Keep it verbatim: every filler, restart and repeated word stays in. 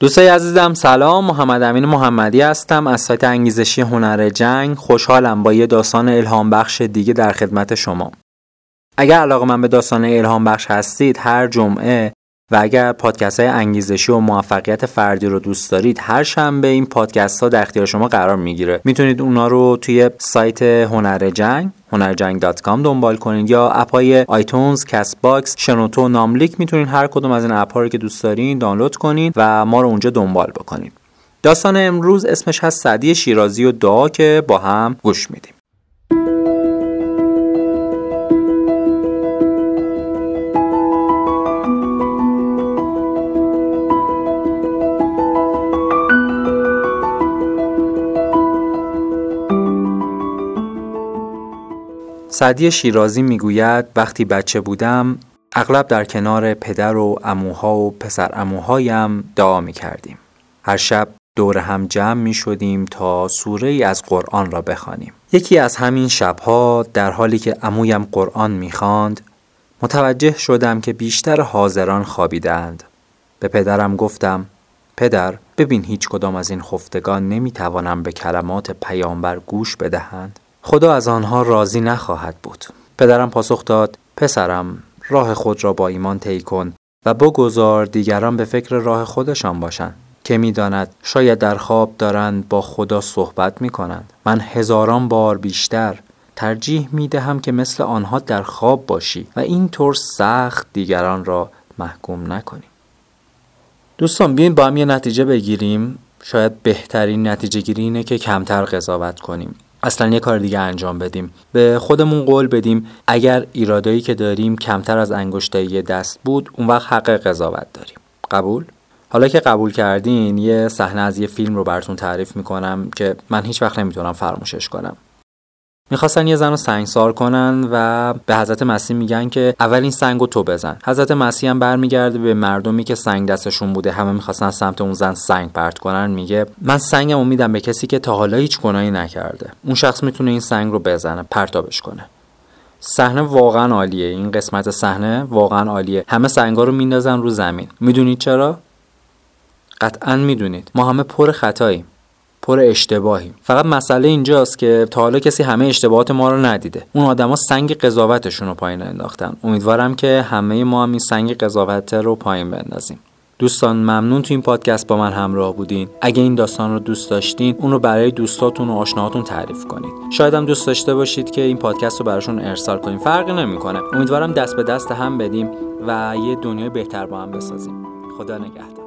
دوستای عزیزم سلام، محمد امین محمدی هستم از سایت انگیزشی هنر جنگ. خوشحالم با یه داستان الهام بخش دیگه در خدمت شما. اگر علاقه‌مند به داستان الهام بخش هستید هر جمعه و اگر پادکست های انگیزشی و موفقیت فردی رو دوست دارید هر شنبه این پادکست ها در اختیار شما قرار میگیره. میتونید اونا رو توی سایت هنر جنگ هنر جنگ دات کام دنبال کنید یا اپ های آیتونز، کست باکس، شنوتو ناملیک. میتونید هر کدوم از این اپ ها رو که دوست دارین دانلود کنید و ما رو اونجا دنبال بکنید. داستان امروز اسمش هست سعدی شیرازی و دعا، که با هم گوش میدیم. سعدی شیرازی میگوید وقتی بچه بودم اغلب در کنار پدر و عموها و پسر عموهایم دعا میکردیم. هر شب دور هم جمع میشدیم تا سوره ای از قرآن را بخوانیم. یکی از همین شبها در حالی که عمویم قرآن میخواند متوجه شدم که بیشتر حاضران خوابیدند. به پدرم گفتم پدر ببین هیچ کدام از این خفتگان نمیتوانم به کلمات پیامبر گوش بدهند. خدا از آنها راضی نخواهد بود. پدرم پاسخ داد پسرم راه خود را با ایمان طی کن و بگذار دیگران به فکر راه خودشان باشند. که می داند شاید در خواب دارند با خدا صحبت می کنند. من هزاران بار بیشتر ترجیح می دهم که مثل آنها در خواب باشی و اینطور سخت دیگران را محکوم نکنی. دوستان بیاین با هم یه نتیجه بگیریم. شاید بهترین نتیجه گیری اینه که کمتر قضاوت کنیم. اصلا یه کار دیگه انجام بدیم. به خودمون قول بدیم اگر ایرادایی که داریم کمتر از انگشتای دست بود اون وقت حق قضاوت داریم. قبول؟ حالا که قبول کردین یه صحنه از یه فیلم رو براتون تعریف میکنم که من هیچ وقت نمیتونم فراموشش کنم. میخواستن یه زن رو سنگسار کنن و به حضرت مسیح میگن که اول این سنگو تو بزن. حضرت مسیح هم برمیگرده به مردمی که سنگ دستشون بوده، همه میخواستن سمت اون زن سنگ پرت کنن. میگه من سنگمو میدم به کسی که تا حالا هیچ گناهی نکرده. اون شخص میتونه این سنگ رو بزنه، پرتابش کنه. صحنه واقعا عالیه. این قسمت صحنه واقعا عالیه. همه سنگا رو میندازن رو زمین. میدونید چرا؟ قطعاً میدونید. ما همه پر خطاییم. پر اشتباهیم. فقط مسئله اینجاست که تا حالا کسی همه اشتباهات ما رو ندیده. اون آدما سنگ قضاوتشون رو پایین انداختن. امیدوارم که همه ما هم این سنگ قضاوت رو پایین بندازیم. دوستان ممنون تو این پادکست با من همراه بودین. اگه این داستان رو دوست داشتین اون رو برای دوستاتون و آشناهاتون تعریف کنید. شاید هم دوست داشته باشید که این پادکست رو براشون ارسال کنید. فرقی نمی‌کنه. امیدوارم دست به دست هم بدیم و یه دنیای بهتر با هم بسازیم. خدا نگهدار.